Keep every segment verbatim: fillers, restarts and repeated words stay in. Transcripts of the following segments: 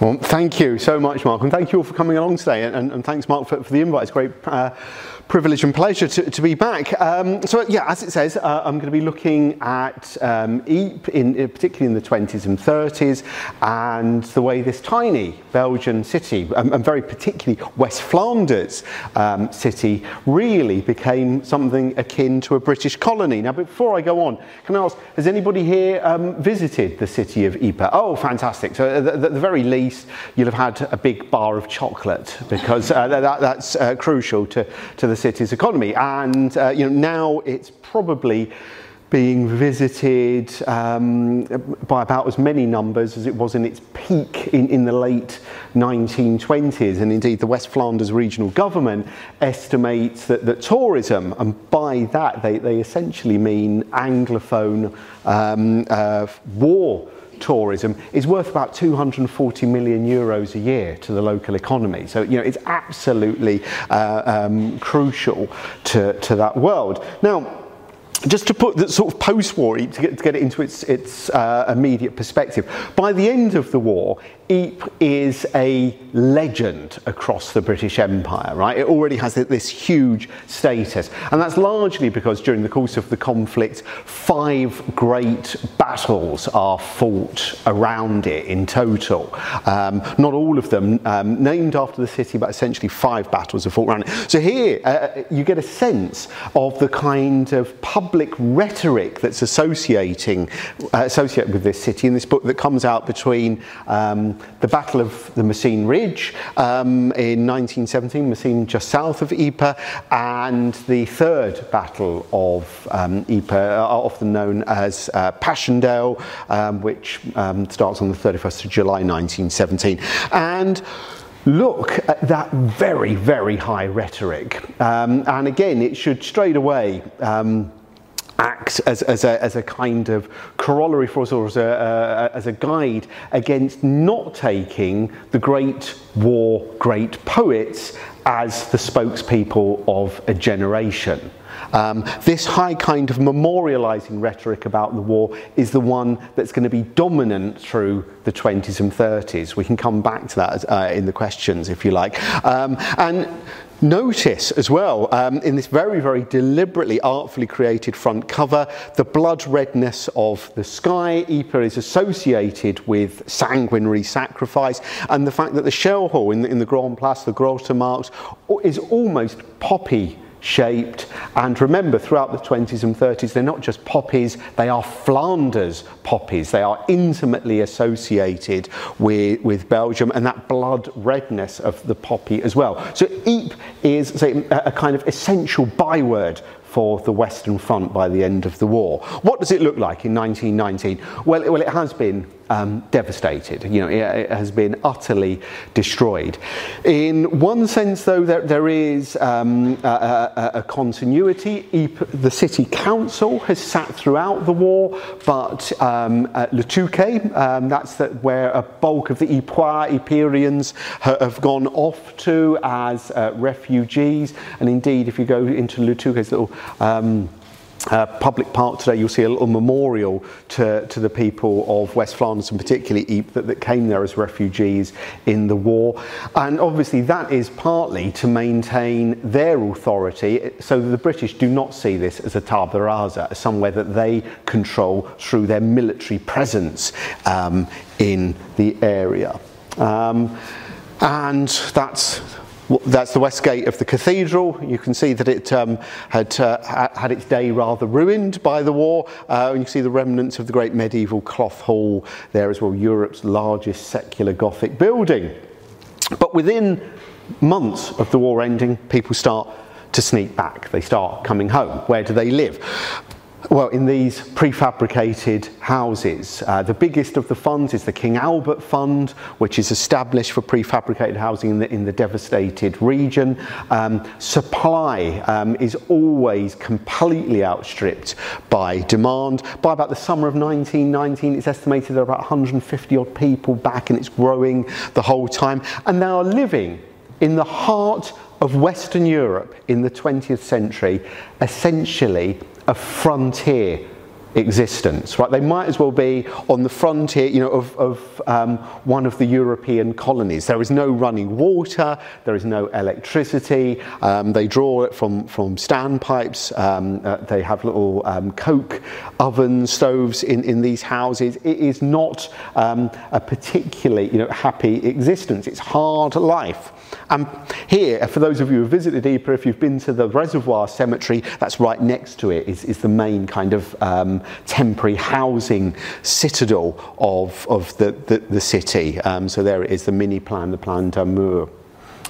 Well, thank you so much, Mark, and thank you all for coming along today, and, and thanks, Mark, for, for the invite. It's a great uh, privilege and pleasure to, to be back. Um, so, yeah, as it says, uh, I'm going to be looking at um, E A P, in, in, particularly in the twenties and thirties, and the way this tiny Belgian city, um, and very particularly West Flanders um, city, really became something akin to a British colony. Now, before I go on, can I ask, has anybody here um, visited the city of Ypres? Oh, fantastic. So, at the, at the very least, you'll have had a big bar of chocolate, because uh, that, that's uh, crucial to, to the city's economy. And uh, you know, now it's probably being visited um, by about as many numbers as it was in its peak in, in the late nineteen twenties. And indeed, the West Flanders regional government estimates that, that tourism, and by that they, they essentially mean Anglophone um, uh, war tourism, is worth about two hundred forty million euros a year to the local economy. So, you know, it's absolutely uh, um, crucial to, to that world. Now, just to put that sort of post-war Ypres, to get, to get it into its, its uh, immediate perspective, by the end of the war, Ypres is a legend across the British Empire, right? It already has this huge status. And that's largely because during the course of the conflict, five great battles are fought around it in total. Um, not all of them um, named after the city, but essentially five battles are fought around it. So here, uh, you get a sense of the kind of public public rhetoric that's associating, uh, associated with this city in this book that comes out between um, the Battle of the Messines Ridge um, in nineteen seventeen, Messines just south of Ypres, and the third Battle of um, Ypres, uh, often known as uh, Passchendaele, um, which um, starts on the thirty-first of July nineteen seventeen. And look at that very, very high rhetoric. Um, and again, it should straight away um, act as, as, a, as a kind of corollary for us, or as a, uh, as a guide against not taking the great war, great poets as the spokespeople of a generation. Um, this high kind of memorialising rhetoric about the war is the one that's going to be dominant through the twenties and thirties. We can come back to that uh, in the questions, if you like. Um, and notice as well, um, in this very, very deliberately, artfully created front cover, the blood redness of the sky. Ypres is associated with sanguinary sacrifice, and the fact that the shell hole in the, in the Grand Place, the Grote Markt, is almost poppy shaped. And remember, throughout the twenties and thirties, they're not just poppies, they are Flanders poppies. They are intimately associated with, with Belgium, and that blood redness of the poppy as well. So Ypres is say, a kind of essential byword for the Western Front by the end of the war. What does it look like in nineteen nineteen? Well, it, well, it has been um, devastated. You know, it, it has been utterly destroyed. In one sense, though, there, there is um, a, a, a continuity. Ypres, the city council has sat throughout the war, but um, at Le Touquet, um, that's the, where a bulk of the Ypois, Yperians have gone off to as uh, refugees. And indeed, if you go into Le Touquet's little Um, uh, public park today, you'll see a little memorial to, to the people of West Flanders, and particularly Ypres, that, that came there as refugees in the war. And obviously that is partly to maintain their authority, so that the British do not see this as a tabula rasa, as somewhere that they control through their military presence um, in the area. Um, and that's That's the west gate of the cathedral. You can see that it um, had uh, had its day rather ruined by the war. Uh, and you can see the remnants of the great medieval cloth hall there as well, Europe's largest secular Gothic building. But within months of the war ending, people start to sneak back. They start coming home. Where do they live? Well, in these prefabricated houses. Uh, the biggest of the funds is the King Albert Fund, which is established for prefabricated housing in the, in the devastated region. Um, supply um, is always completely outstripped by demand. By about the summer of nineteen nineteen, it's estimated there are about one hundred fifty odd people back, and it's growing the whole time. And they are living in the heart of Western Europe in the twentieth century, essentially a frontier existence, right? They might as well be on the frontier, you know, of, of um, one of the European colonies. There is no running water, there is no electricity, um, they draw it from, from standpipes, um, uh, they have little um, coke oven stoves in, in these houses. It is not um, a particularly, you know, happy existence. It's hard life. And here, for those of you who visited Ypres, if you've been to the Reservoir Cemetery, that's right next to it, is, is the main kind of um, temporary housing citadel of, of the, the, the city. Um, so there it is, the mini-plan, the Plan d'Amour.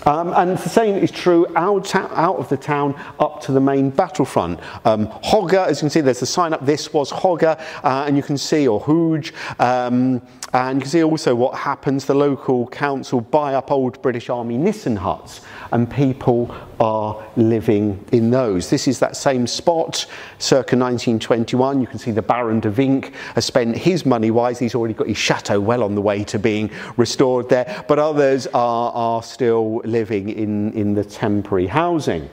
Um, and the same is true out, ta- out of the town up to the main battlefront. Um, Hogger, as you can see, there's the sign up, this was Hogger, uh, and you can see, or Hooge, um, and you can see also what happens. The local council buy up old British Army Nissen huts, and people are living in those. This is that same spot, circa nineteen twenty-one. You can see the Baron de Vinck has spent his money wise. He's already got his chateau well on the way to being restored there, but others are, are still living in, in the temporary housing.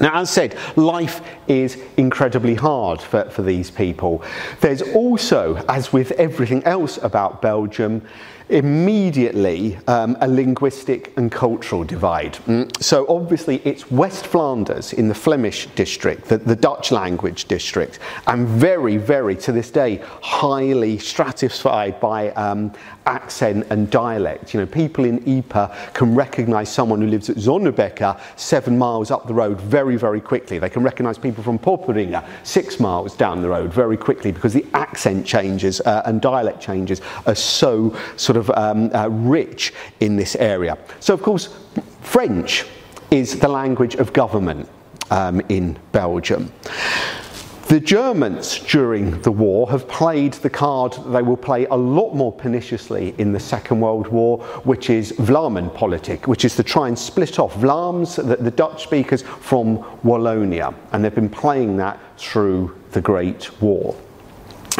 Now, as said, life is incredibly hard for, for these people. There's also, as with everything else about Belgium, immediately um, a linguistic and cultural divide. So obviously it's West Flanders in the Flemish district, the, the Dutch language district, and very, very, to this day, highly stratified by um, accent and dialect. You know, people in Ypres can recognise someone who lives at Zonnebeke, seven miles up the road, very, very quickly. They can recognise people from Poperinga, six miles down the road, very quickly, because the accent changes uh, and dialect changes are so sort of Of, um, uh, rich in this area. So, of course, French is the language of government um, in Belgium. The Germans during the war have played the card they will play a lot more perniciously in the Second World War, which is Vlaamenpolitik, which is to try and split off Vlaams, the, the Dutch speakers, from Wallonia. And they've been playing that through the Great War.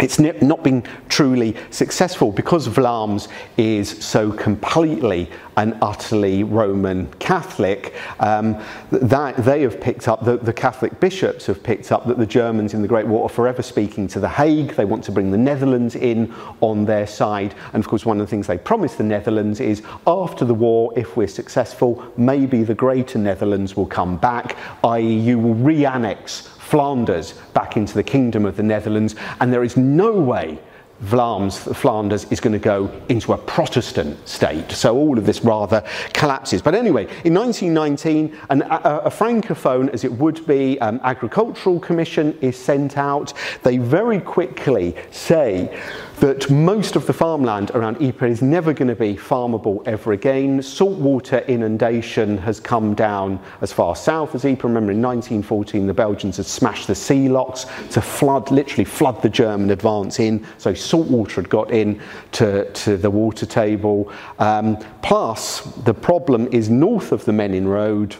It's not been truly successful because Vlaams is so completely and utterly Roman Catholic. Um, that they have picked up, the, the Catholic bishops have picked up that the Germans in the Great War are forever speaking to The Hague. They want to bring the Netherlands in on their side. And of course, one of the things they promised the Netherlands is, after the war, if we're successful, maybe the Greater Netherlands will come back, that is you will re-annex Flanders back into the Kingdom of the Netherlands, and there is no way Vlaams, Flanders is going to go into a Protestant state. So all of this rather collapses. But anyway, in nineteen nineteen, an, a, a francophone, as it would be, um, agricultural commission is sent out. They very quickly say that most of the farmland around Ypres is never going to be farmable ever again. Saltwater inundation has come down as far south as Ypres. Remember, in nineteen fourteen, the Belgians had smashed the sea locks to flood, literally flood the German advance in. So saltwater had got in to, to the water table. Um, plus, the problem is north of the Menin Road.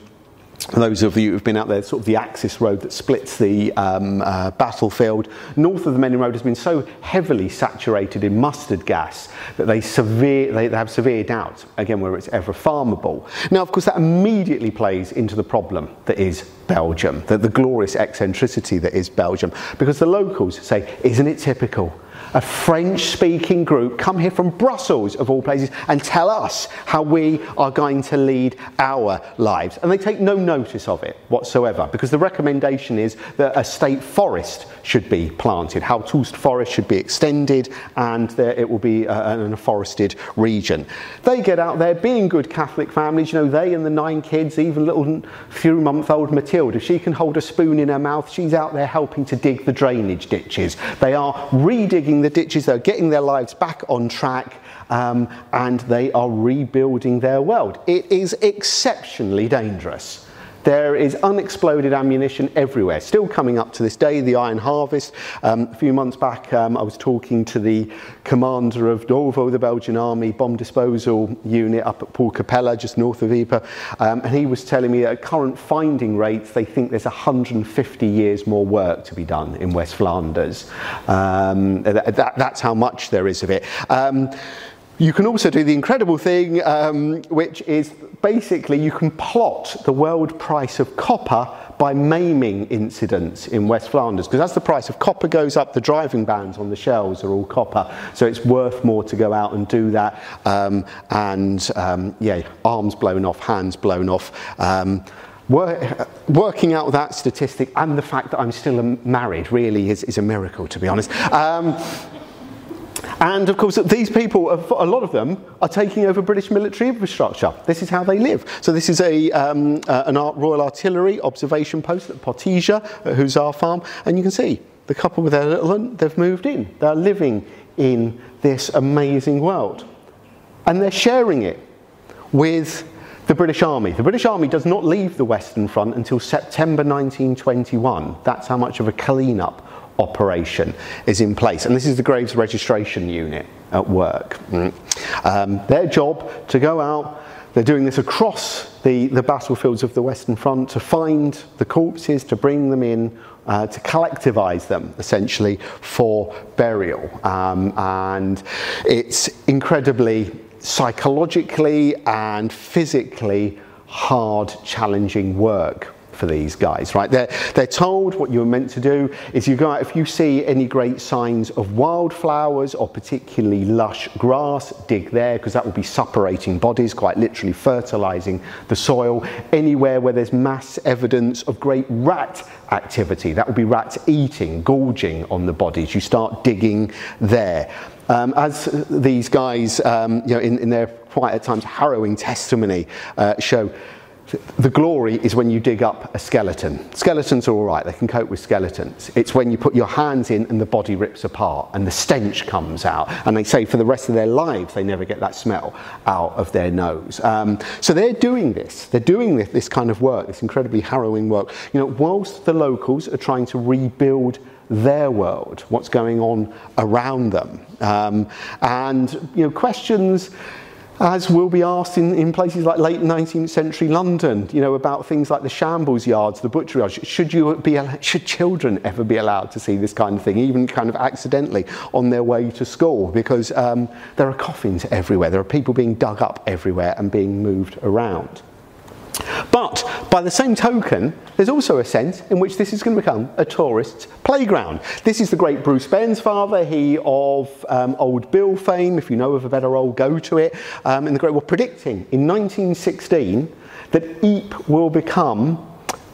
Those of you who've been out there, sort of the Axis Road that splits the um, uh, battlefield, north of the Menin Road has been so heavily saturated in mustard gas that they severe they, they have severe doubt again whether it's ever farmable. Now, of course, that immediately plays into the problem that is Belgium, that the glorious eccentricity that is Belgium, because the locals say, "Isn't it typical? A French-speaking group come here from Brussels, of all places, and tell us how we are going to lead our lives." And they take no notice of it whatsoever, because the recommendation is that a state forest should be planted. Houtsoest forest should be extended, and there it will be uh, in a forested region. They get out there, being good Catholic families, you know, they and the nine kids, even little few-month-old Matilda, she can hold a spoon in her mouth, she's out there helping to dig the drainage ditches. They are re-digging the ditches, they're getting their lives back on track, um, and they are rebuilding their world. It is exceptionally dangerous. There is unexploded ammunition everywhere, still coming up to this day, the Iron Harvest. Um, a few months back, um, I was talking to the commander of Dorvo, the Belgian Army bomb disposal unit up at Poelcapelle, just north of Ypres, um, and he was telling me at current finding rates, they think there's one hundred fifty years more work to be done in West Flanders. Um, that, that, that's how much there is of it. Um, You can also do the incredible thing, um, which is basically you can plot the world price of copper by maiming incidents in West Flanders, because as the price of copper goes up, the driving bands on the shells are all copper, so it's worth more to go out and do that, um, and um, yeah, arms blown off, hands blown off. Um, Working out that statistic and the fact that I'm still married really is, is a miracle, to be honest. Um, and of course, these people, a lot of them, are taking over British military infrastructure. This is how they live. So this is a, um, uh, an art, Royal Artillery observation post at Portija, at Hussar Farm, and you can see the couple with their little one, they've moved in. They're living in this amazing world. And they're sharing it with the British Army. The British Army does not leave the Western Front until September nineteen twenty-one. That's how much of a clean-up operation is in place. And this is the Graves Registration Unit at work. Um, their job to go out, they're doing this across the, the battlefields of the Western Front to find the corpses, to bring them in, uh, to collectivise them, essentially, for burial. Um, and it's incredibly psychologically and physically hard, challenging work for these guys, right? They're, they're told what you're meant to do is you go out, if you see any great signs of wildflowers or particularly lush grass, dig there, because that will be suppurating bodies, quite literally fertilizing the soil. Anywhere where there's mass evidence of great rat activity, that will be rats eating, gorging on the bodies, you start digging there. Um, as these guys, um, you know, in, in their quite at times harrowing testimony uh, show, the glory is when you dig up a skeleton. Skeletons are all right, they can cope with skeletons. It's when you put your hands in and the body rips apart and the stench comes out. And they say for the rest of their lives, they never get that smell out of their nose. Um, so they're doing this. They're doing this, this kind of work, this incredibly harrowing work. You know, whilst the locals are trying to rebuild their world, what's going on around them. Um, and, you know, questions, as will be asked in, in places like late nineteenth century London, you know, about things like the shambles yards, the butchery yards. Should, you be, should children ever be allowed to see this kind of thing, even kind of accidentally on their way to school? Because um, there are coffins everywhere. There are people being dug up everywhere and being moved around. But by the same token, there's also a sense in which this is going to become a tourist's playground. This is the great Bruce Ben's father, he of um, Old Bill fame. If you know of a better old, go to it. Um, and the great, well, predicting in nineteen sixteen that Ypres will become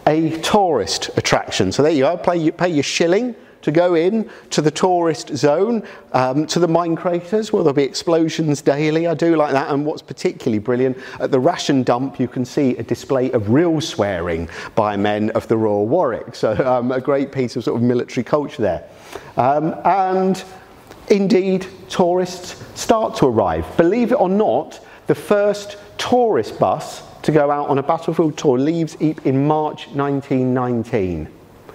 a tourist attraction. So there you are, pay, you pay your shilling to go in to the tourist zone, um, to the mine craters, where there'll be explosions daily. I do like that. And what's particularly brilliant, at the ration dump, you can see a display of real swearing by men of the Royal Warwick. So um, a great piece of sort of military culture there. Um, and indeed, tourists start to arrive. Believe it or not, the first tourist bus to go out on a battlefield tour leaves Ypres in March nineteen nineteen.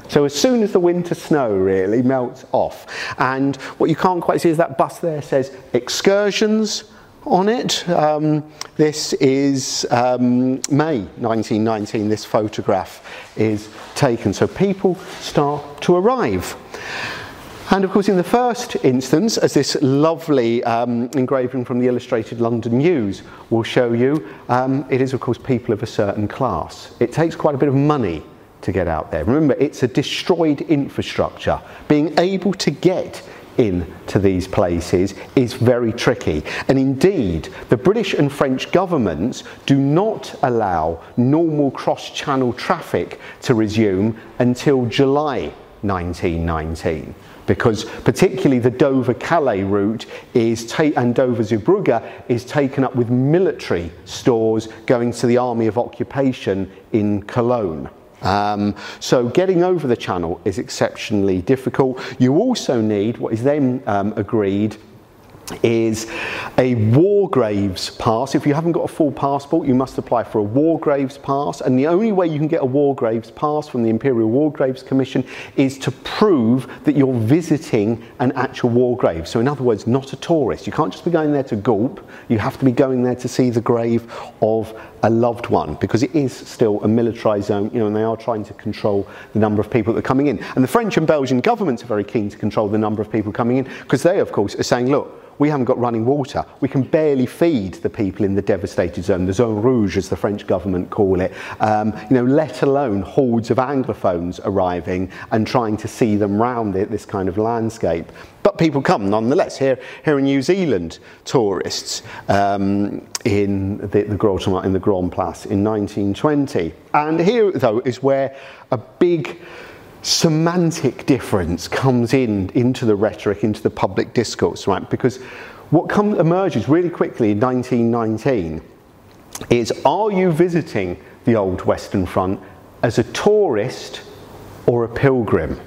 So as soon as the winter snow really melts off, and what you can't quite see is that bus there says excursions on it. Um, this is um, May nineteen nineteen, this photograph is taken. So people start to arrive. And of course, in the first instance, as this lovely um, engraving from the Illustrated London News will show you, um, it is of course people of a certain class. It takes quite a bit of money to get out there. Remember, it's a destroyed infrastructure. Being able to get into these places is very tricky. And indeed, the British and French governments do not allow normal cross-channel traffic to resume until July nineteen nineteen. Because particularly the Dover-Calais route is ta and Dover-Zeebrugge is taken up with military stores going to the Army of Occupation in Cologne. Um, so getting over the channel is exceptionally difficult. You also need, what is then um, agreed, is a war graves pass. If you haven't got a full passport, you must apply for a war graves pass. And the only way you can get a war graves pass from the Imperial War Graves Commission is to prove that you're visiting an actual war grave. So in other words, not a tourist. You can't just be going there to gulp. You have to be going there to see the grave of a loved one, because it is still a militarised zone, you know, and they are trying to control the number of people that are coming in. And the French and Belgian governments are very keen to control the number of people coming in, because they, of course, are saying, look, we haven't got running water. We can barely feed the people in the devastated zone, the zone rouge, as the French government call it, um, you know, let alone hordes of Anglophones arriving and trying to see them round it, this kind of landscape. But people come nonetheless. Here, here in New Zealand, tourists um, in the, the Groton, in the Grand Place in nineteen twenty. And here, though, is where a big semantic difference comes in into the rhetoric, into the public discourse, right? Because what come, emerges really quickly in nineteen nineteen is, are you visiting the old Western Front as a tourist or a pilgrim?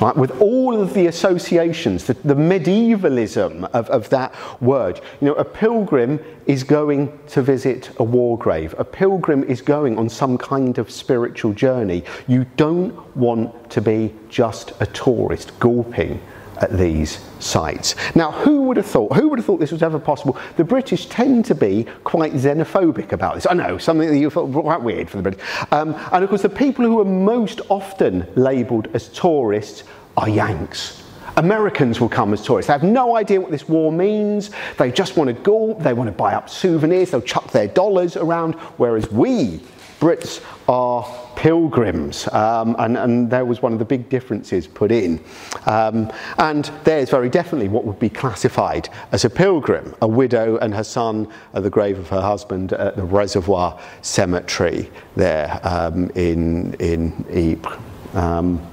Right, with all of the associations, the, the medievalism of, of that word. You know, a pilgrim is going to visit a war grave. A pilgrim is going on some kind of spiritual journey. You don't want to be just a tourist gawping at these sites. Now, who would have thought, who would have thought this was ever possible? The British tend to be quite xenophobic about this. I know, something that you thought quite weird for the British. Um, and of course, the people who are most often labelled as tourists are Yanks. Americans will come as tourists. They have no idea what this war means. They just want to gawp, they want to buy up souvenirs, they'll chuck their dollars around, whereas we, Brits, are pilgrims, um, and, and there was one of the big differences put in. Um, and there's very definitely what would be classified as a pilgrim, a widow and her son at the grave of her husband at the Reservoir Cemetery there um, in, in Ypres. Um,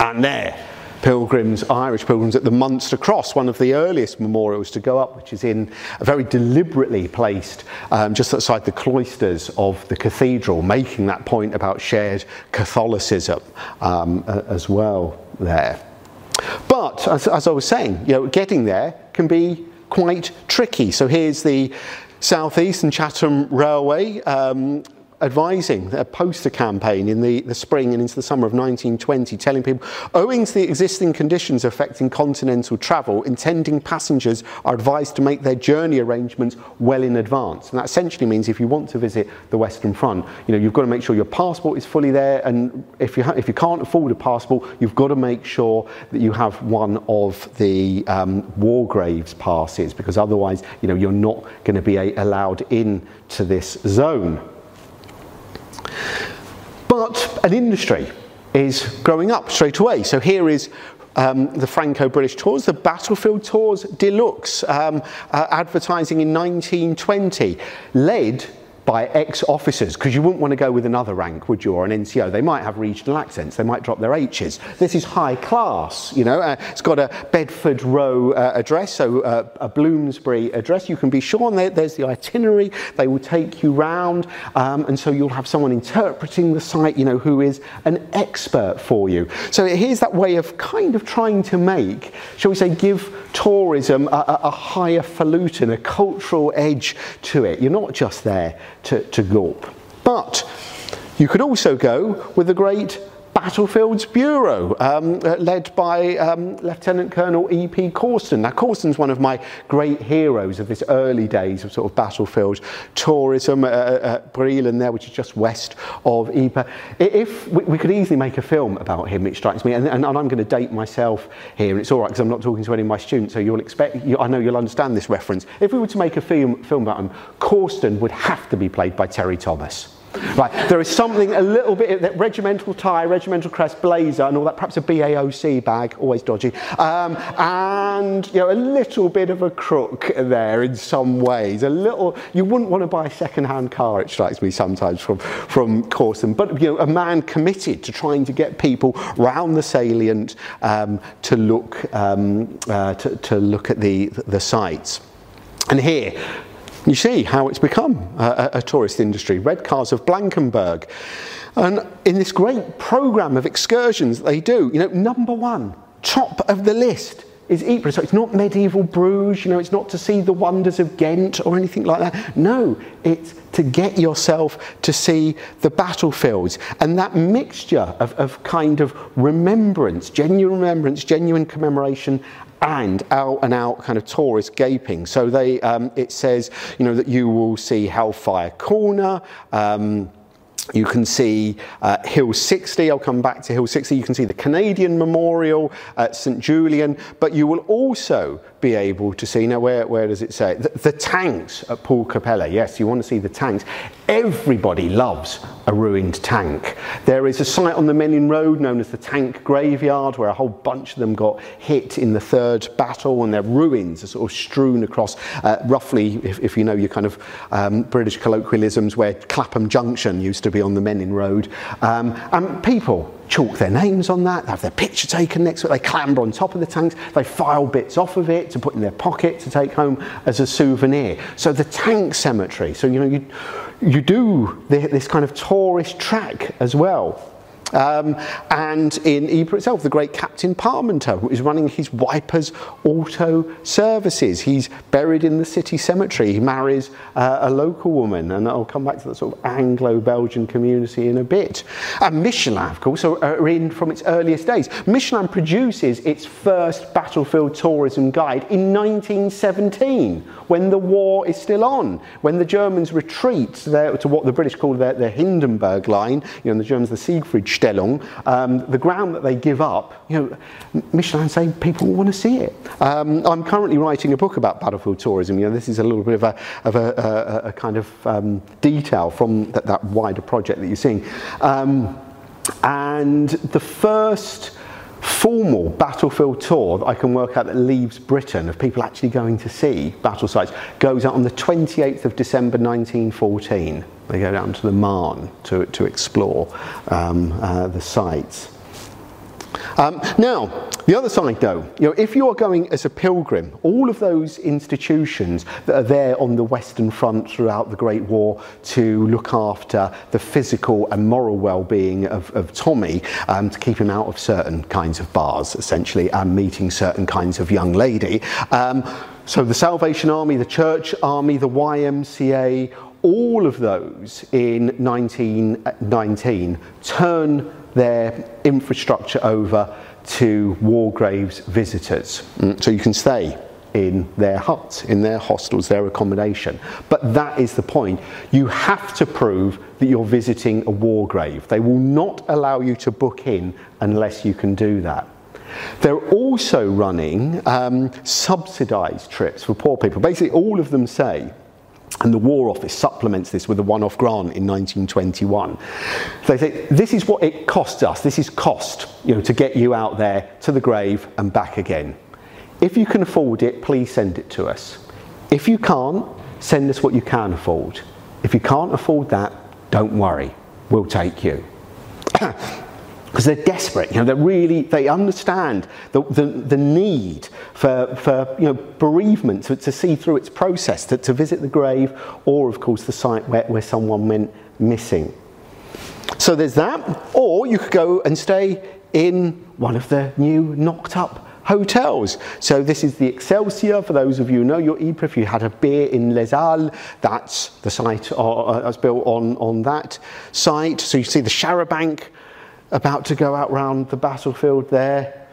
and there, pilgrims, Irish pilgrims at the Munster Cross, one of the earliest memorials to go up, which is in a very deliberately placed um, just outside the cloisters of the cathedral, making that point about shared Catholicism um, as well there. But as, as I was saying, you know, getting there can be quite tricky. So here's the South East and Chatham Railway Um, advising a poster campaign in the, the spring and into the summer of nineteen twenty, telling people, owing to the existing conditions affecting continental travel, intending passengers are advised to make their journey arrangements well in advance. And that essentially means if you want to visit the Western Front, you know, you've got to make sure your passport is fully there, and if you, ha if you can't afford a passport, you've got to make sure that you have one of the um, war graves passes, because otherwise, you know, you're not going to be a allowed in to this zone. But an industry is growing up straight away. So here is um, the Franco-British tours, the Battlefield Tours Deluxe, um, uh, advertising in nineteen twenty, led by ex-officers, because you wouldn't want to go with another rank, would you, or an N C O? They might have regional accents, they might drop their H's. This is high class, you know. Uh, it's got a Bedford Row uh, address, so uh, a Bloomsbury address. You can be sure, and there, there's the itinerary, they will take you round, um, and so you'll have someone interpreting the site, you know, who is an expert for you. So here's that way of kind of trying to make, shall we say, give tourism a, a, a highfalutin, a cultural edge to it. You're not just there To, to gawp. But you could also go with the great Battlefields Bureau, um, led by um, Lieutenant Colonel E P Corsten. Now, Corsten's one of my great heroes of this early days of sort of battlefield tourism, uh, uh, Brelan there, which is just west of Ypres. If we, we could easily make a film about him, it strikes me, and, and, and I'm going to date myself here, and it's all right because I'm not talking to any of my students, so you'll expect, you, I know you'll understand this reference. If we were to make a film, film about him, Corsten would have to be played by Terry Thomas. Right, there is something a little bit, that regimental tie, regimental crest, blazer and all that, perhaps a B A O C bag, always dodgy, um, and, you know, a little bit of a crook there in some ways, a little, you wouldn't want to buy a second-hand car, it strikes me sometimes, from, from Corsten, but, you know, a man committed to trying to get people round the salient um, to look um, uh, to, to look at the, the sites. And here, you see how it's become a, a tourist industry. Red Cars of Blankenburg. And in this great programme of excursions they do, you know, number one, top of the list is Ypres. So it's not medieval Bruges, you know, it's not to see the wonders of Ghent or anything like that. No, it's to get yourself to see the battlefields. And that mixture of, of kind of remembrance, genuine remembrance, genuine commemoration, and out and out kind of tourist gaping. So they, um, it says, you know, that you will see Hellfire Corner. Um, You can see uh, Hill sixty, I'll come back to Hill sixty, you can see the Canadian Memorial at Saint Julian, but you will also be able to see, now where, where does it say? The, the tanks at Paul Capella, yes, you want to see the tanks. Everybody loves a ruined tank. There is a site on the Menin Road known as the Tank Graveyard where a whole bunch of them got hit in the Third Battle, and their ruins are sort of strewn across, uh, roughly, if, if you know your kind of um, British colloquialisms, where Clapham Junction used to be on the Menin Road, um, and people chalk their names on that, they have their picture taken next to it, they clamber on top of the tanks, they file bits off of it to put in their pocket to take home as a souvenir. So the tank cemetery, so you know, you, you do this kind of tourist track as well. Um, and in Ypres itself, the great Captain Parmenter is running his Wipers Auto Services. He's buried in the city cemetery. He marries uh, a local woman, and I'll come back to that sort of Anglo-Belgian community in a bit. And Michelin, of course, are in from its earliest days. Michelin produces its first battlefield tourism guide in nineteen seventeen, when the war is still on, when the Germans retreat to, their, to what the British called their, their Hindenburg line, you know, and the Germans the Siegfried Stellung, um, the ground that they give up, you know, Michelin saying people want to see it. Um, I'm currently writing a book about battlefield tourism. You know, this is a little bit of a, of a, a, a kind of um, detail from that, that wider project that you're seeing. Um, and the first formal battlefield tour that I can work out that leaves Britain, of people actually going to see battle sites, goes out on the twenty-eighth of December nineteen fourteen. They go down to the Marne to, to explore um, uh, the sites. Um, now, the other side though, you know, if you are going as a pilgrim, all of those institutions that are there on the Western Front throughout the Great War to look after the physical and moral well-being of, of Tommy, um, to keep him out of certain kinds of bars, essentially, and meeting certain kinds of young lady. Um, so the Salvation Army, the Church Army, the Y M C A, all of those in nineteen nineteen turn their infrastructure over to war graves visitors. So you can stay in their huts, in their hostels, their accommodation. But that is the point. You have to prove that you're visiting a war grave. They will not allow you to book in unless you can do that. They're also running um, subsidised trips for poor people. Basically, all of them say, and the War Office supplements this with a one-off grant in nineteen twenty-one. They say, this is what it costs us, this is cost, you know, to get you out there to the grave and back again. If you can afford it, please send it to us. If you can't, send us what you can afford. If you can't afford that, don't worry, we'll take you. Because they're desperate, you know, they're really, they understand the, the, the need for, for, you know, bereavement to, to see through its process, to, to visit the grave or, of course, the site where, where someone went missing. So there's that, or you could go and stay in one of the new knocked up hotels. So this is the Excelsior, for those of you who know your Ypres. If you had a beer in Les Halles, that's the site uh, that's built on, on that site. So you see the Charabanc, about to go out round the battlefield there.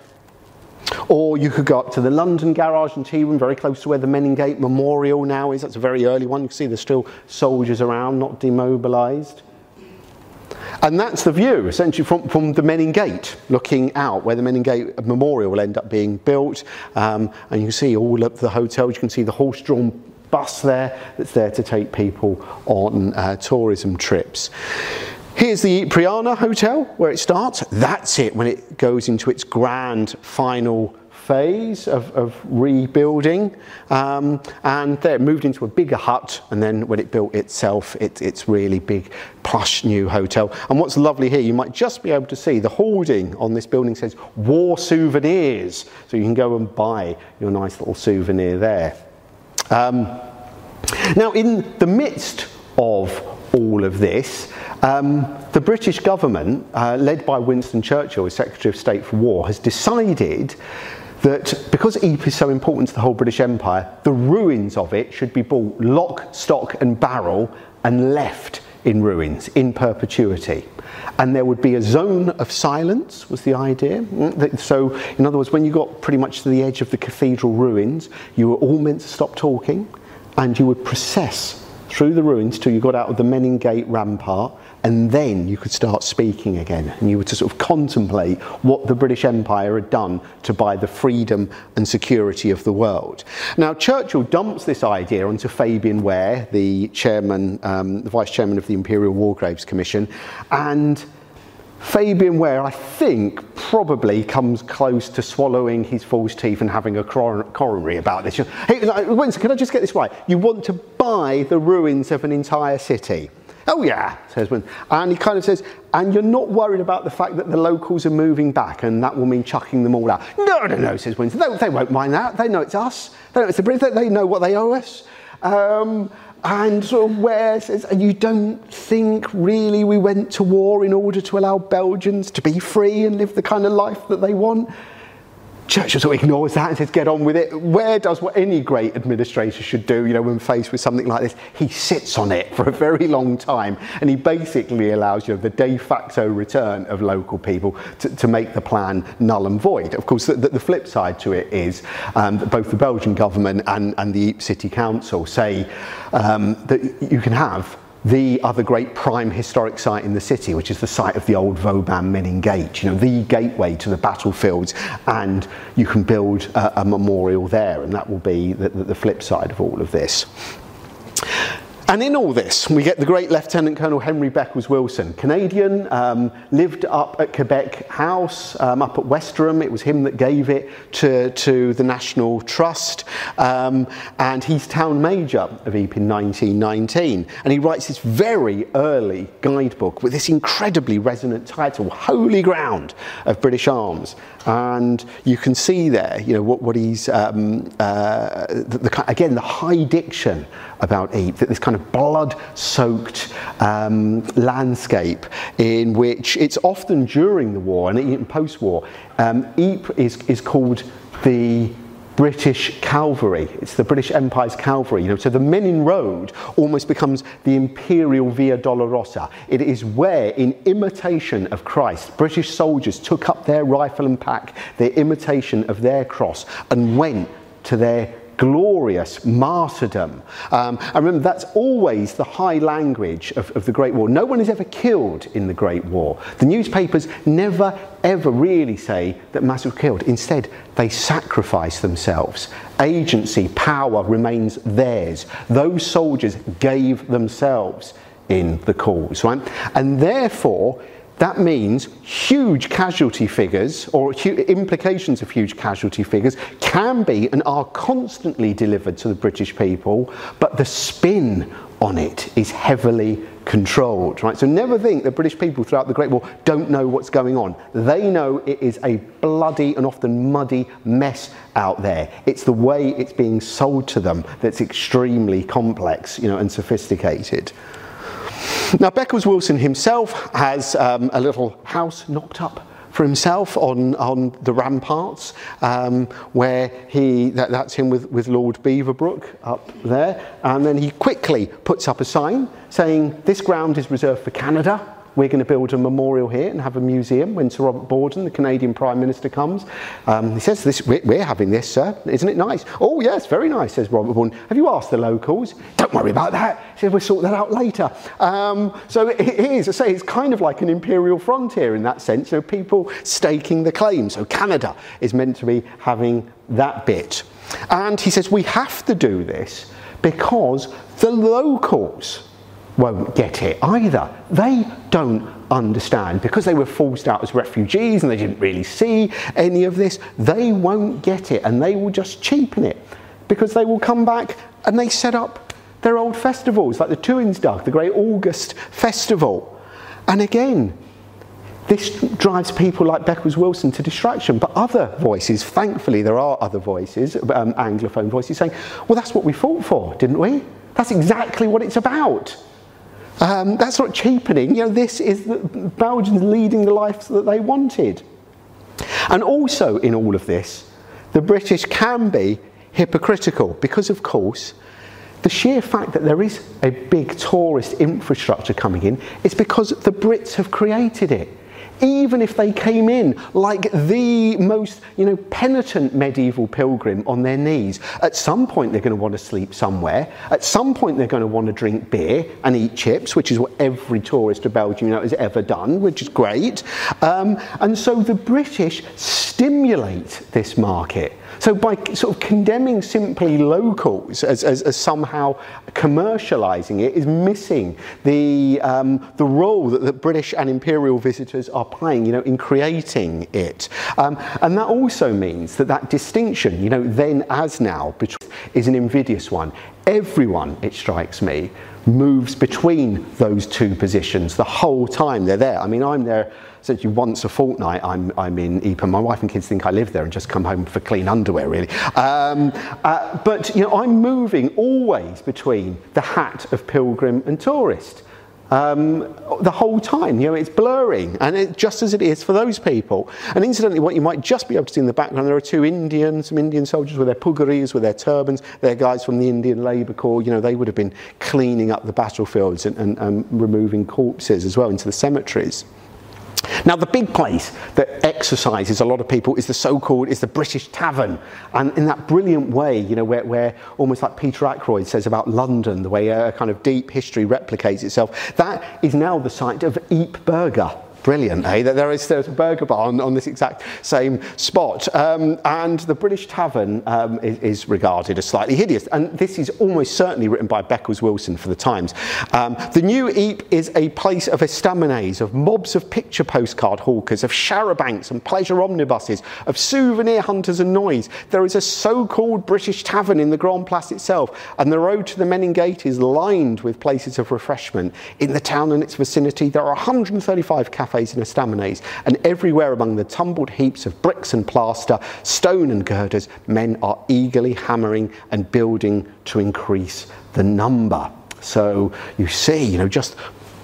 Or you could go up to the London Garage and Tea Room, very close to where the Meningate Memorial now is. That's a very early one. You can see there's still soldiers around, not demobilised. And that's the view, essentially, from, from the Meningate, looking out, where the Meningate Memorial will end up being built. Um, and you can see all of the hotels. You can see the horse-drawn bus there that's there to take people on uh, tourism trips. Here's the Ypriana Hotel, where it starts. That's it when it goes into its grand final phase of, of rebuilding. Um, and then it moved into a bigger hut, and then when it built itself, it, it's really big, plush new hotel. And what's lovely here, you might just be able to see the hoarding on this building says war souvenirs. So you can go and buy your nice little souvenir there. Um, now, in the midst of all of this, Um, the British government, uh, led by Winston Churchill as Secretary of State for War, has decided that because Ypres is so important to the whole British Empire, the ruins of it should be bought lock, stock and barrel and left in ruins, in perpetuity. And there would be a zone of silence, was the idea. So, in other words, when you got pretty much to the edge of the cathedral ruins, you were all meant to stop talking, and you would process through the ruins till you got out of the Menin Gate rampart, and then you could start speaking again, and you were to sort of contemplate what the British Empire had done to buy the freedom and security of the world. Now, Churchill dumps this idea onto Fabian Ware, the chairman, um, the vice chairman of the Imperial War Graves Commission, and Fabian Ware, I think, probably comes close to swallowing his false teeth and having a coron coronary about this. Hey, like, can I just get this right? You want to buy the ruins of an entire city? Oh yeah, says Winston. And he kind of says, and you're not worried about the fact that the locals are moving back and that will mean chucking them all out. No, no, no, says Winston. They, they won't mind that. They know it's us. They know it's the British. They know what they owe us. Um, and sort of Ware says, and you don't think really we went to war in order to allow Belgians to be free and live the kind of life that they want? Churchill sort of ignores that and says, get on with it. Ware does what any great administrator should do, you know, when faced with something like this. He sits on it for a very long time, and he basically allows, you know, the de facto return of local people to, to make the plan null and void. Of course, the, the flip side to it is um, that both the Belgian government and, and the Ypres City Council say um, that you can have the other great prime historic site in the city, which is the site of the old Vauban Menin Gate, you know, the gateway to the battlefields, and you can build a, a memorial there, and that will be the, the, the flip side of all of this. And in all this, we get the great Lieutenant Colonel Henry Beccles Wilson, Canadian, um, lived up at Quebec House, um, up at Westerham. It was him that gave it to, to the National Trust. Um, and he's town major of Ypres in nineteen nineteen. And he writes this very early guidebook with this incredibly resonant title, Holy Ground of British Arms. And you can see there, you know, what, what he's, um, uh, the, the, again, the high diction about Ypres, that this kind of blood-soaked um, landscape in which it's often during the war and even post-war, um, Ypres is, is called the British Calvary. It's the British Empire's Calvary. You know, so the Menin Road almost becomes the Imperial Via Dolorosa. It is where, in imitation of Christ, British soldiers took up their rifle and pack, their imitation of their cross, and went to their glorious martyrdom. Um, and remember, that's always the high language of, of the Great War. No one is ever killed in the Great War. The newspapers never, ever really say that masses were killed. Instead, they sacrifice themselves. Agency, power remains theirs. Those soldiers gave themselves in the cause, right? And therefore, that means huge casualty figures, or implications of huge casualty figures, can be and are constantly delivered to the British people, but the spin on it is heavily controlled, right? So never think the British people throughout the Great War don't know what's going on. They know it is a bloody and often muddy mess out there. It's the way it's being sold to them that's extremely complex, you know, and sophisticated. Now, Beccles Wilson himself has um, a little house knocked up for himself on, on the ramparts, um, where he, that, that's him with, with Lord Beaverbrook up there. And then he quickly puts up a sign saying, this ground is reserved for Canada. We're going to build a memorial here and have a museum when Sir Robert Borden, the Canadian Prime Minister, comes. Um, he says, this, we're having this, sir. Isn't it nice? Oh, yes, very nice, says Robert Borden. Have you asked the locals? Don't worry about that. He said, we'll sort that out later. Um, so it is, I say, it's kind of like an imperial frontier in that sense. You know, people staking the claim. So Canada is meant to be having that bit. And he says, we have to do this because the locals won't get it either. They don't understand. Because they were forced out as refugees and they didn't really see any of this, they won't get it, and they will just cheapen it, because they will come back and they set up their old festivals, like the Tuinsdag, the Great August Festival. And again, this drives people like Beccles Wilson to distraction. But other voices, thankfully there are other voices, um, Anglophone voices, saying, well, that's what we fought for, didn't we? That's exactly what it's about. Um, that's not cheapening, you know, this is the Belgians leading the life that they wanted. And also in all of this, the British can be hypocritical, because of course The sheer fact that there is a big tourist infrastructure coming in is because the Brits have created it. Even if they came in like the most, you know, penitent medieval pilgrim on their knees, at some point they're going to want to sleep somewhere. At some point they're going to want to drink beer and eat chips, which is what every tourist to Belgium, you know, has ever done, which is great. Um, and so the British stimulate this market. So by sort of condemning simply locals as, as, as somehow commercialising it is missing the, um, the role that the British and imperial visitors are playing, you know, in creating it. Um, and that also means that that distinction, you know, then as now, is an invidious one. Everyone, it strikes me, moves between those two positions the whole time they're there. I mean, I'm there essentially once a fortnight. I'm, I'm in Ypres. My wife and kids think I live there and just come home for clean underwear, really. Um, uh, but, you know, I'm moving always between the hat of pilgrim and tourist. Um, the whole time, you know, it's blurring, and it, just as it is for those people. And incidentally, what you might just be able to see in the background, there are two Indian, some Indian soldiers with their pugaris, with their turbans. They're guys from the Indian Labour Corps. You know, they would have been cleaning up the battlefields and, and um, removing corpses as well into the cemeteries. Now, the big place that exercises a lot of people is the so-called, is the British Tavern. And in that brilliant way, you know, where, where almost like Peter Ackroyd says about London, the way a kind of deep history replicates itself, that is now the site of Ypres Burger. Brilliant, eh? There is there's a burger bar on, on this exact same spot. Um, and the British Tavern um, is, is regarded as slightly hideous. And this is almost certainly written by Beccles-Wilson for the Times. Um, the new Ypres is a place of estaminets, of mobs of picture postcard hawkers, of charabancs and pleasure omnibuses, of souvenir hunters and noise. There is a so-called British Tavern in the Grand Place itself, and the road to the Meningate is lined with places of refreshment. In the town and its vicinity, there are one hundred thirty-five cafes and estaminets, and everywhere among the tumbled heaps of bricks and plaster, stone and girders, men are eagerly hammering and building to increase the number. So you see, you know, just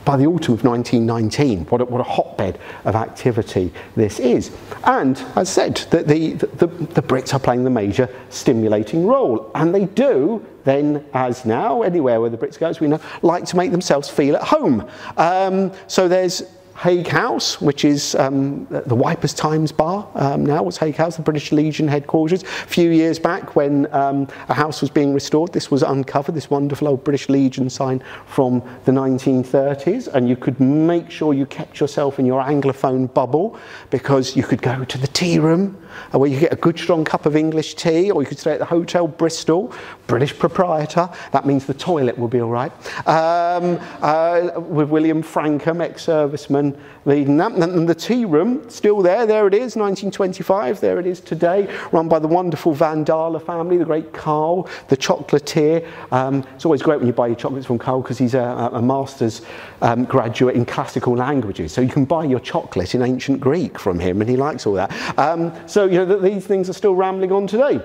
by the autumn of nineteen nineteen, what a, what a hotbed of activity this is. And as I said, the, the, the, the Brits are playing the major stimulating role, and they do, then as now, anywhere where the Brits go, as we know, like to make themselves feel at home. Um, so there's Hague House, which is um, the Wipers Times bar um, now, was Hague House, the British Legion headquarters. A few years back, when um, a house was being restored, this was uncovered, this wonderful old British Legion sign from the nineteen thirties, and you could make sure you kept yourself in your Anglophone bubble, because you could go to the tea room, where you get a good strong cup of English tea, or you could stay at the Hotel Bristol, British proprietor. That means the toilet will be all right. Um, uh, with William Frankham, ex-serviceman, leading that. And the tea room, still there, there it is, nineteen twenty-five, there it is today, run by the wonderful Van Dalen family, the great Carl, the chocolatier. Um, it's always great when you buy your chocolates from Carl, because he's a, a master's um, graduate in classical languages, so you can buy your chocolate in ancient Greek from him, and he likes all that. Um, so, you know, that these things are still rambling on today.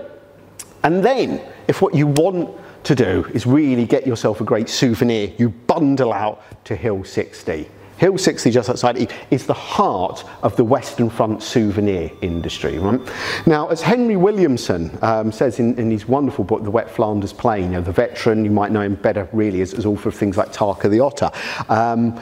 And then, if what you want to do is really get yourself a great souvenir, you bundle out to Hill sixty. Hill sixty, just outside Ypres, is the heart of the Western Front souvenir industry. Right? Now, as Henry Williamson um, says in, in his wonderful book, The Wet Flanders Plain, you know, the veteran, you might know him better really as, as author of things like Tarka the Otter. Um,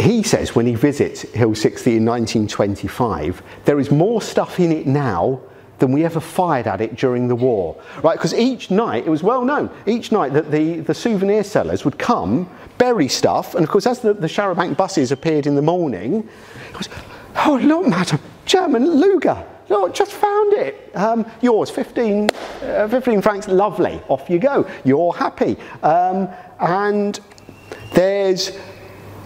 He says when he visits Hill sixty in nineteen twenty-five, there is more stuff in it now than we ever fired at it during the war, right? Because each night, it was well known, each night that the, the souvenir sellers would come, bury stuff, and of course as the, the charabanc buses appeared in the morning, it was, oh look madam, German Luger, look, just found it, um, yours, fifteen, uh, fifteen francs, lovely, off you go, you're happy. Um, and there's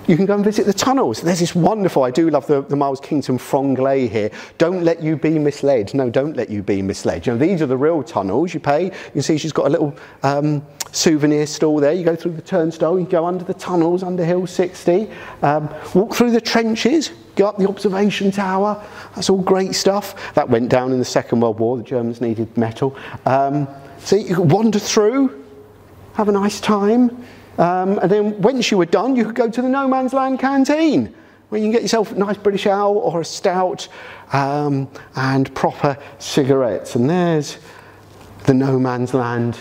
You can go and visit the tunnels. There's this wonderful, I do love the, the Miles Kington franglais here. Don't let you be misled. No, don't let you be misled. You know, these are the real tunnels. You pay, you can see she's got a little um, souvenir stall there. You go through the turnstile, you go under the tunnels, under Hill sixty, um, walk through the trenches, go up the observation tower. That's all great stuff. That went down in the Second World War. The Germans needed metal. Um, so you could wander through, have a nice time. Um, and then once you were done, you could go to the No Man's Land canteen, where you can get yourself a nice British ale or a stout um, and proper cigarettes. And there's the No Man's Land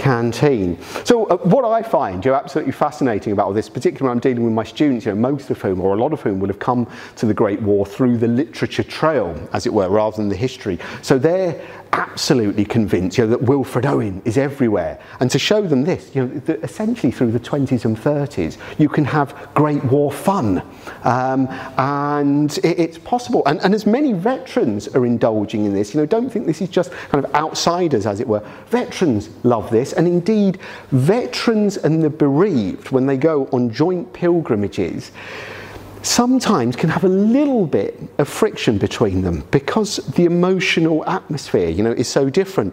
canteen. So uh, what I find you know, absolutely fascinating about all this, particularly when I'm dealing with my students, you know, most of whom or a lot of whom would have come to the Great War through the literature trail, as it were, rather than the history. So they're absolutely convinced you know, that Wilfred Owen is everywhere. And to show them this, you know, that essentially through the twenties and thirties, you can have Great War fun. Um, and it, it's possible. And, and as many veterans are indulging in this, you know, don't think this is just kind of outsiders, as it were. Veterans love this. And indeed, veterans and the bereaved, when they go on joint pilgrimages, sometimes can have a little bit of friction between them because the emotional atmosphere, you know, is so different.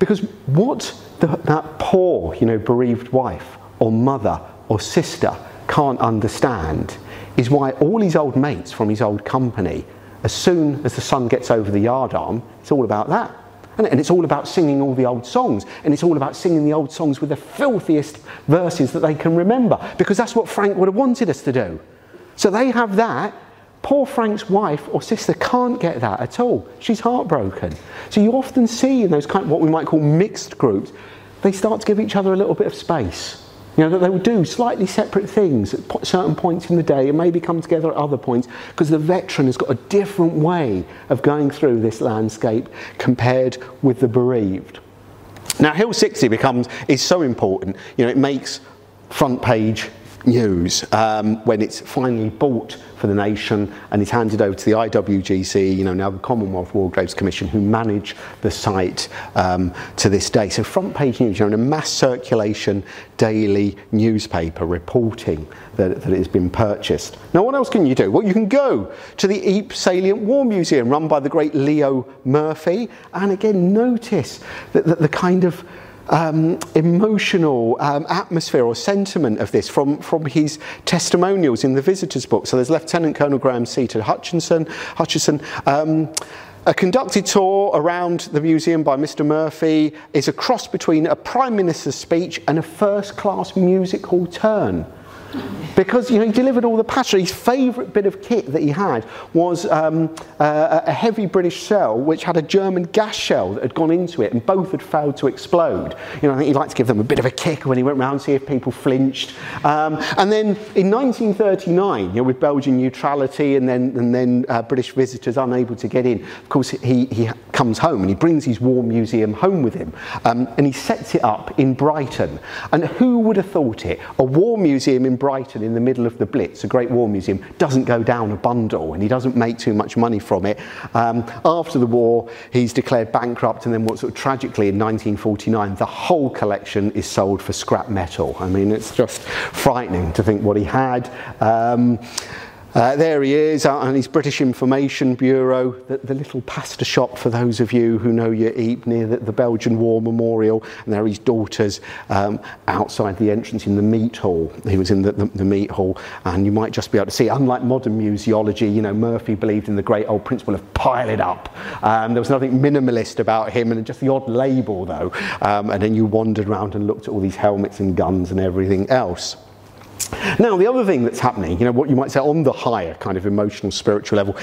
Because what the, that poor, you know, bereaved wife or mother or sister can't understand is why all his old mates from his old company, as soon as the sun gets over the yardarm, it's all about that. And it's all about singing all the old songs. And it's all about singing the old songs with the filthiest verses that they can remember. Because that's what Frank would have wanted us to do. So they have that. Poor Frank's wife or sister can't get that at all. She's heartbroken. So you often see in those kind of what we might call mixed groups, they start to give each other a little bit of space. You know, that they will do slightly separate things at certain points in the day and maybe come together at other points because the veteran has got a different way of going through this landscape compared with the bereaved. Now, Hill sixty becomes, is so important, you know, it makes front page news um, when it's finally bought for the nation and is handed over to the I W G C, you know, now the Commonwealth War Graves Commission, who manage the site um, to this day. So front page news, you know, in a mass circulation daily newspaper reporting that, that it has been purchased. Now what else can you do? Well, you can go to the Ypres Salient War Museum run by the great Leo Murphy, and again notice that, that the kind of Um, emotional um, atmosphere or sentiment of this from, from his testimonials in the visitors book. So there's Lieutenant Colonel Graham Seaton Hutchinson, Hutchinson um, a conducted tour around the museum by Mister Murphy is a cross between a Prime Minister's speech and a first-class music hall turn. Because, you know, he delivered all the passion. His favourite bit of kit that he had was um, uh, a heavy British shell which had a German gas shell that had gone into it and both had failed to explode. You know, I think he'd like to give them a bit of a kick when he went round to see if people flinched. Um, and then in nineteen thirty-nine, you know, with Belgian neutrality and then and then uh, British visitors unable to get in, of course, he, he comes home and he brings his war museum home with him um, and he sets it up in Brighton. And who would have thought it? A war museum in Brighton. Brighton in the middle of the Blitz, a Great War Museum, doesn't go down a bundle and he doesn't make too much money from it. Um, after the war, he's declared bankrupt and then what sort of tragically in nineteen forty-nine, the whole collection is sold for scrap metal. I mean, it's just frightening to think what he had. Um, Uh, there he is, uh, and his British Information Bureau, the, the little pasta shop for those of you who know your Ypres near the, the Belgian War Memorial. And there are his daughters um, outside the entrance in the meat hall. He was in the, the, the meat hall, and you might just be able to see, unlike modern museology, you know, Murphy believed in the great old principle of pile it up. Um, there was nothing minimalist about him, and just the odd label, though. Um, and then you wandered around and looked at all these helmets and guns and everything else. Now, the other thing that's happening, you know, what you might say on the higher kind of emotional, spiritual level,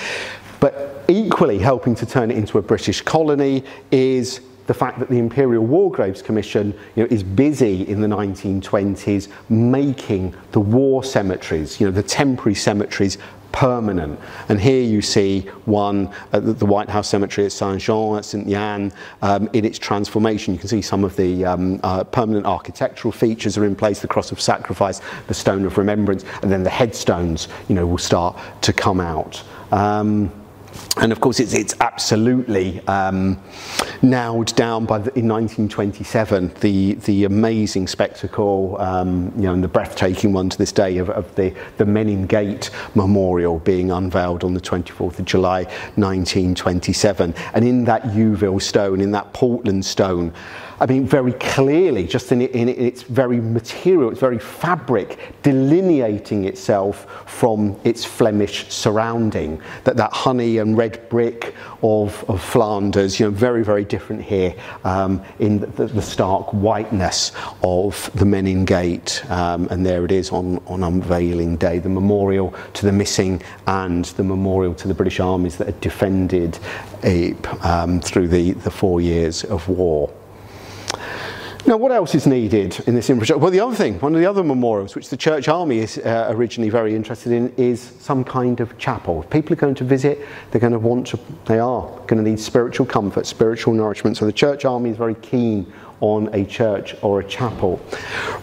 but equally helping to turn it into a British colony is the fact that the Imperial War Graves Commission, you know, is busy in the nineteen twenties making the war cemeteries, you know, the temporary cemeteries, permanent. And here you see one at the White House Cemetery at Saint-Jean, at Saint-Yann, um, in its transformation. You can see some of the um, uh, permanent architectural features are in place, the cross of sacrifice, the stone of remembrance, and then the headstones, you know, will start to come out. Um, And of course, it's, it's absolutely um, nailed down by the, in nineteen twenty-seven, the, the amazing spectacle, um, you know, and the breathtaking one to this day of, of the, the Menin Gate Memorial being unveiled on the twenty-fourth of July, nineteen twenty-seven. And in that Yeovil stone, in that Portland stone, I mean, very clearly, just in, it, in its very material, its very fabric, delineating itself from its Flemish surrounding. That that honey and red brick of, of Flanders, you know, very, very different here um, in the, the stark whiteness of the Menin Gate. Um, and there it is on, on unveiling day, the memorial to the missing and the memorial to the British armies that had defended Ypres um, through the, the four years of war. Now, what else is needed in this infrastructure? Well, the other thing, one of the other memorials, which the Church Army is uh, originally very interested in, is some kind of chapel. If people are going to visit, they're going to want to, they are going to need spiritual comfort, spiritual nourishment. So the Church Army is very keen on a church or a chapel.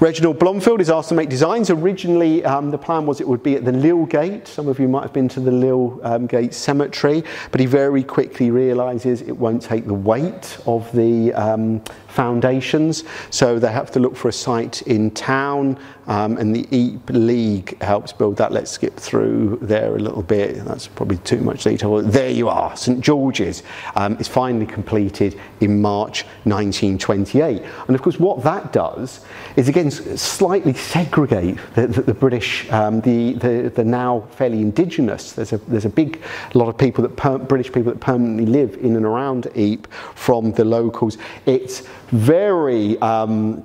Reginald Blomfield is asked to make designs. Originally, um, the plan was it would be at the Lille Gate. Some of you might have been to the Lille um, Gate Cemetery, but he very quickly realises it won't take the weight of the um, foundations, so they have to look for a site in town, um, and the Ypres League helps build that. Let's skip through there a little bit. That's probably too much detail. There you are, St George's um, is finally completed in March nineteen twenty-eight. And of course what that does is again slightly segregate the, the, the British, um, the, the, the now fairly indigenous, there's a, there's a big lot of people that, per, British people that permanently live in and around Ypres from the locals. It's very um,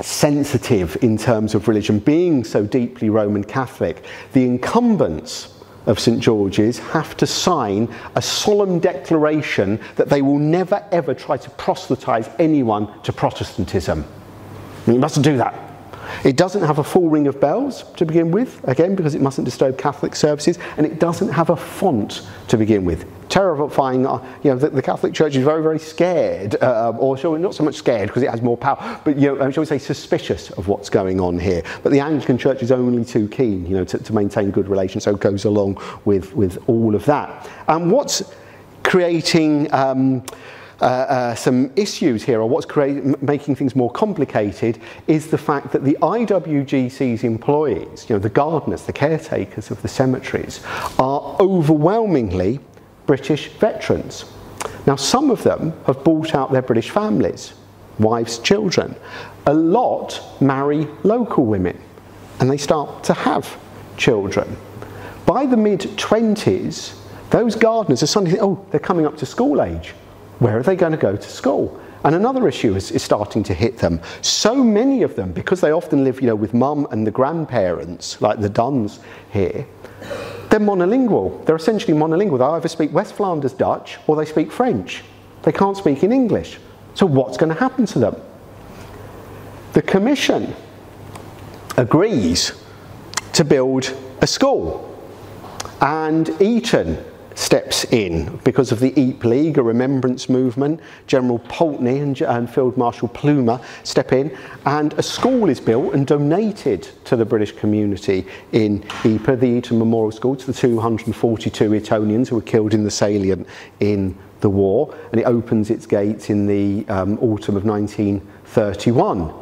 sensitive in terms of religion, being so deeply Roman Catholic. The incumbents of St George's have to sign a solemn declaration that they will never ever try to proselytise anyone to Protestantism. And you mustn't do that. It doesn't have a full ring of bells to begin with, again because it mustn't disturb Catholic services, and it doesn't have a font to begin with. Terrifying, you know, the, the Catholic Church is very, very scared, uh, or shall we, not so much scared because it has more power, but you know, shall we say suspicious of what's going on here. But the Anglican Church is only too keen, you know, to, to maintain good relations, so it goes along with, with all of that. And what's creating Um, Uh, uh, some issues here, or what's create, making things more complicated, is the fact that the I W G C's employees, you know, the gardeners, the caretakers of the cemeteries, are overwhelmingly British veterans. Now, some of them have bought out their British families, wives, children. A lot marry local women, and they start to have children. By the mid twenties, those gardeners are suddenly, oh, they're coming up to school age. Where are they going to go to school? And another issue is, is starting to hit them. So many of them, because they often live, you know, with mum and the grandparents, like the Duns here, they're monolingual. They're essentially monolingual. They either speak West Flanders Dutch or they speak French. They can't speak in English. So what's going to happen to them? The Commission agrees to build a school, and Eton steps in because of the Ypres League, a remembrance movement. General Pulteney and, and Field Marshal Plumer step in, and a school is built and donated to the British community in Ypres, the Eton Memorial School, to the two hundred forty-two Etonians who were killed in the salient in the war, and it opens its gates in the um, autumn of nineteen thirty-one.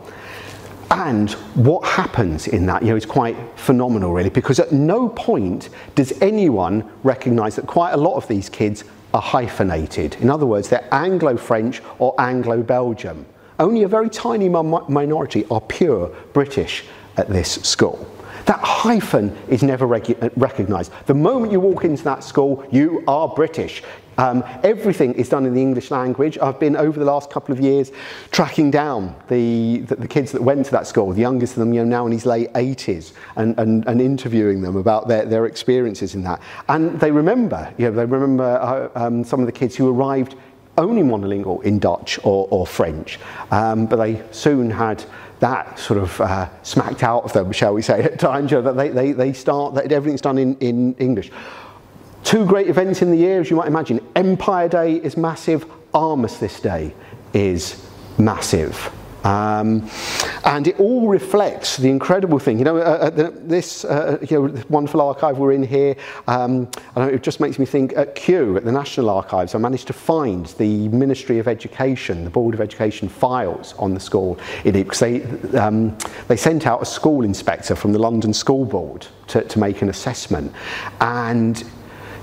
And what happens in that, you know, is quite phenomenal really, because at no point does anyone recognise that quite a lot of these kids are hyphenated. In other words, they're Anglo-French or Anglo-Belgium. Only a very tiny minority are pure British at this school. That hyphen is never recognised. The moment you walk into that school, you are British. Um, everything is done in the English language. I've been, over the last couple of years, tracking down the, the, the kids that went to that school, the youngest of them, you know, now in his late eighties, and, and, and interviewing them about their, their experiences in that. And they remember, you know, they remember uh, um, some of the kids who arrived only monolingual in Dutch or, or French, um, but they soon had that sort of uh, smacked out of them, shall we say, at times, you know, that they, they, they start, that everything's done in, in English. Two great events in the year, as you might imagine. Empire Day is massive, Armistice Day is massive. Um, and it all reflects the incredible thing. You know, uh, uh, this, uh, you know, this wonderful archive we're in here, um, I don't know, it just makes me think at Kew, at the National Archives, I managed to find the Ministry of Education, the Board of Education files on the school in Ypres, because they, um, they sent out a school inspector from the London School Board to, to make an assessment. And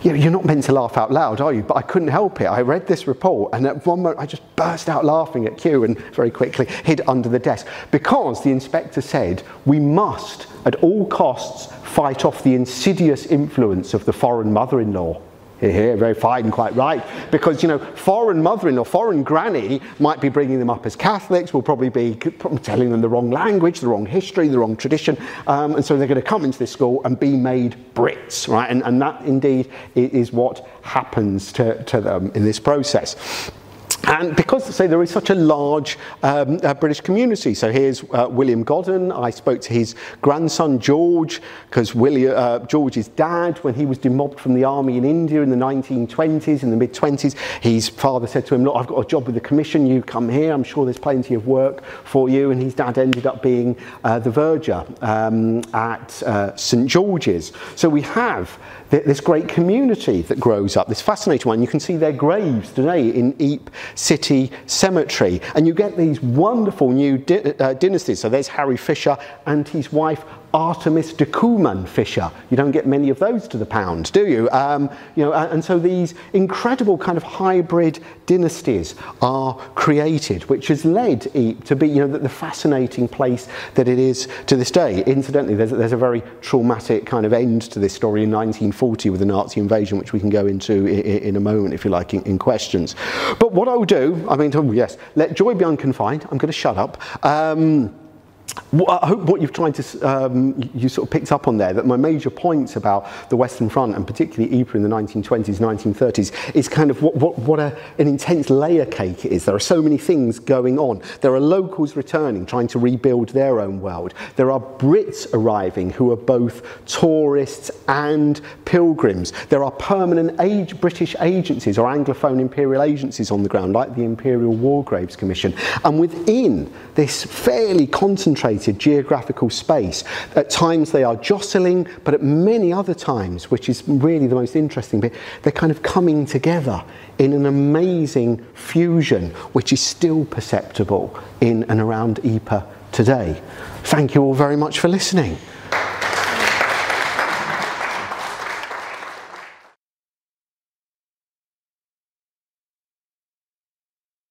you know, you're not meant to laugh out loud, are you? But I couldn't help it. I read this report, and at one moment I just burst out laughing at Q and very quickly hid under the desk, because the inspector said we must, at all costs, fight off the insidious influence of the foreign mother-in-law. Yeah, very fine, quite right. Because, you know, foreign mother-in-law, foreign granny might be bringing them up as Catholics, will probably be telling them the wrong language, the wrong history, the wrong tradition. Um, and so they're going to come into this school and be made Brits, right? And, and that, indeed, is what happens to, to them in this process. And because, say, there is such a large um, uh, British community, so here's uh, William Godden. I spoke to his grandson George, because uh, George's dad, when he was demobbed from the army in India in the nineteen twenties, in the mid twenties, his father said to him, look, I've got a job with the commission, you come here, I'm sure there's plenty of work for you. And his dad ended up being uh, the verger um, at uh, Saint George's. So we have th this great community that grows up, this fascinating one. You can see their graves today in Ypres City Cemetery, and you get these wonderful new di uh, dynasties. So there's Harry Fisher and his wife Artemis de Kuman Fisher. You don't get many of those to the pound, do you? Um, you know, and, and so these incredible kind of hybrid dynasties are created, which has led Ypres to be, you know, the, the fascinating place that it is to this day. Incidentally, there's, there's a very traumatic kind of end to this story in nineteen forty with the Nazi invasion, which we can go into in, in a moment, if you like, in, in questions. But what I'll do, I mean, oh, yes, let joy be unconfined. I'm going to shut up. Um, I hope what you've tried to, um, you sort of picked up on there, that my major points about the Western Front, and particularly Ypres in the nineteen twenties, nineteen thirties, is kind of what, what, what a, an intense layer cake it is. There are so many things going on. There are locals returning, trying to rebuild their own world. There are Brits arriving who are both tourists and pilgrims. There are permanent age, British agencies or Anglophone imperial agencies on the ground, like the Imperial War Graves Commission. And within this fairly concentrated geographical space, at times they are jostling, but at many other times, which is really the most interesting bit, they're kind of coming together in an amazing fusion, which is still perceptible in and around Ypres today. Thank you all very much for listening.